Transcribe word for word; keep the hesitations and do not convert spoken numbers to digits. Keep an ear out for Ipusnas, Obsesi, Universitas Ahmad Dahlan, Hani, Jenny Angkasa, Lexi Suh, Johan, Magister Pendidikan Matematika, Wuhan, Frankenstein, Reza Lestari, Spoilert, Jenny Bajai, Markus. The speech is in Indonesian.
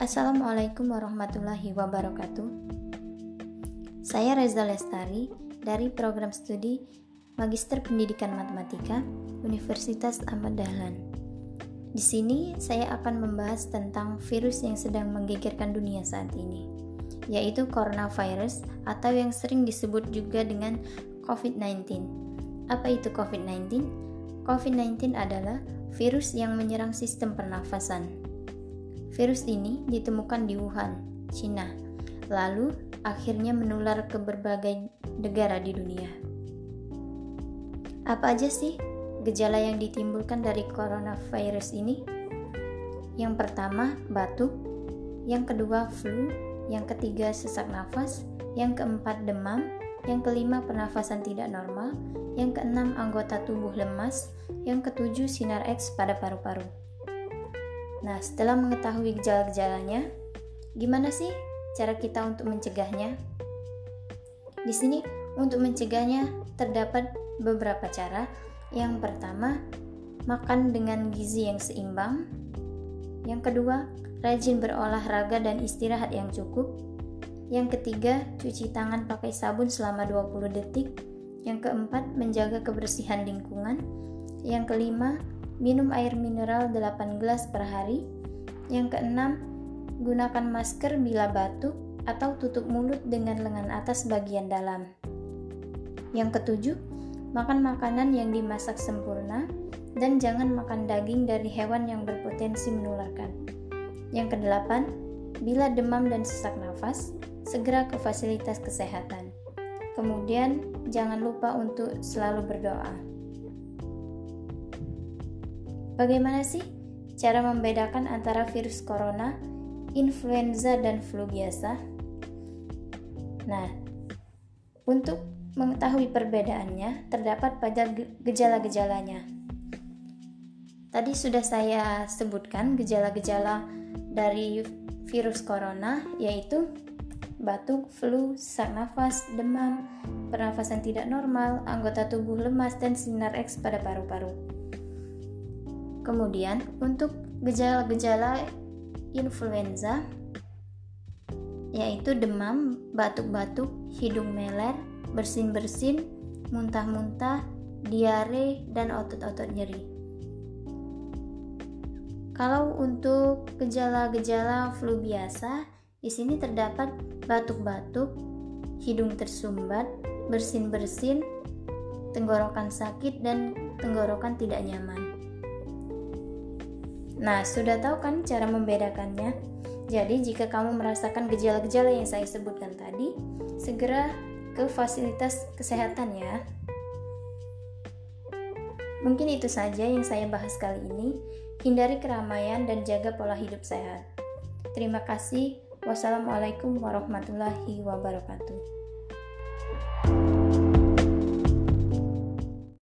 Assalamualaikum warahmatullahi wabarakatuh. Saya Reza Lestari dari program studi Magister Pendidikan Matematika Universitas Ahmad Dahlan. Di sini saya akan membahas tentang virus yang sedang menggegerkan dunia saat ini, yaitu coronavirus atau yang sering disebut juga dengan covid sembilan belas. Apa itu covid sembilan belas? covid sembilan belas adalah virus yang menyerang sistem pernafasan. Virus ini ditemukan di Wuhan, Cina, lalu akhirnya menular ke berbagai negara di dunia. Apa aja sih gejala yang ditimbulkan dari coronavirus ini? Yang pertama, batuk. Yang kedua, flu. Yang ketiga, sesak nafas. Yang keempat, demam. Yang kelima, pernafasan tidak normal. Yang keenam, anggota tubuh lemas. Yang ketujuh, sinar X pada paru-paru. Nah, setelah mengetahui gejala-gejalanya, gimana sih cara kita untuk mencegahnya? Di sini, untuk mencegahnya terdapat beberapa cara. Yang pertama, makan dengan gizi yang seimbang. Yang kedua, rajin berolahraga dan istirahat yang cukup. Yang ketiga, cuci tangan pakai sabun selama dua puluh detik. Yang keempat, menjaga kebersihan lingkungan. Yang kelima, minum air mineral delapan gelas per hari. Yang keenam, gunakan masker bila batuk atau tutup mulut dengan lengan atas bagian dalam. Yang ketujuh, makan makanan yang dimasak sempurna dan jangan makan daging dari hewan yang berpotensi menularkan. Yang kedelapan, bila demam dan sesak nafas, segera ke fasilitas kesehatan. Kemudian, jangan lupa untuk selalu berdoa. Bagaimana sih cara membedakan antara virus corona, influenza, dan flu biasa? Nah, untuk mengetahui perbedaannya terdapat pada gejala-gejalanya. Tadi sudah saya sebutkan gejala-gejala dari virus corona, yaitu batuk, flu, sesak nafas, demam, pernafasan tidak normal, anggota tubuh lemas, dan sinar X pada paru-paru. Kemudian, untuk gejala-gejala influenza, yaitu demam, batuk-batuk, hidung meler, bersin-bersin, muntah-muntah, diare, dan otot-otot nyeri. Kalau untuk gejala-gejala flu biasa, di sini terdapat batuk-batuk, hidung tersumbat, bersin-bersin, tenggorokan sakit, dan tenggorokan tidak nyaman. Nah, sudah tahu kan cara membedakannya? Jadi, jika kamu merasakan gejala-gejala yang saya sebutkan tadi, segera ke fasilitas kesehatan ya. Mungkin itu saja yang saya bahas kali ini. Hindari keramaian dan jaga pola hidup sehat. Terima kasih. Wassalamualaikum warahmatullahi wabarakatuh.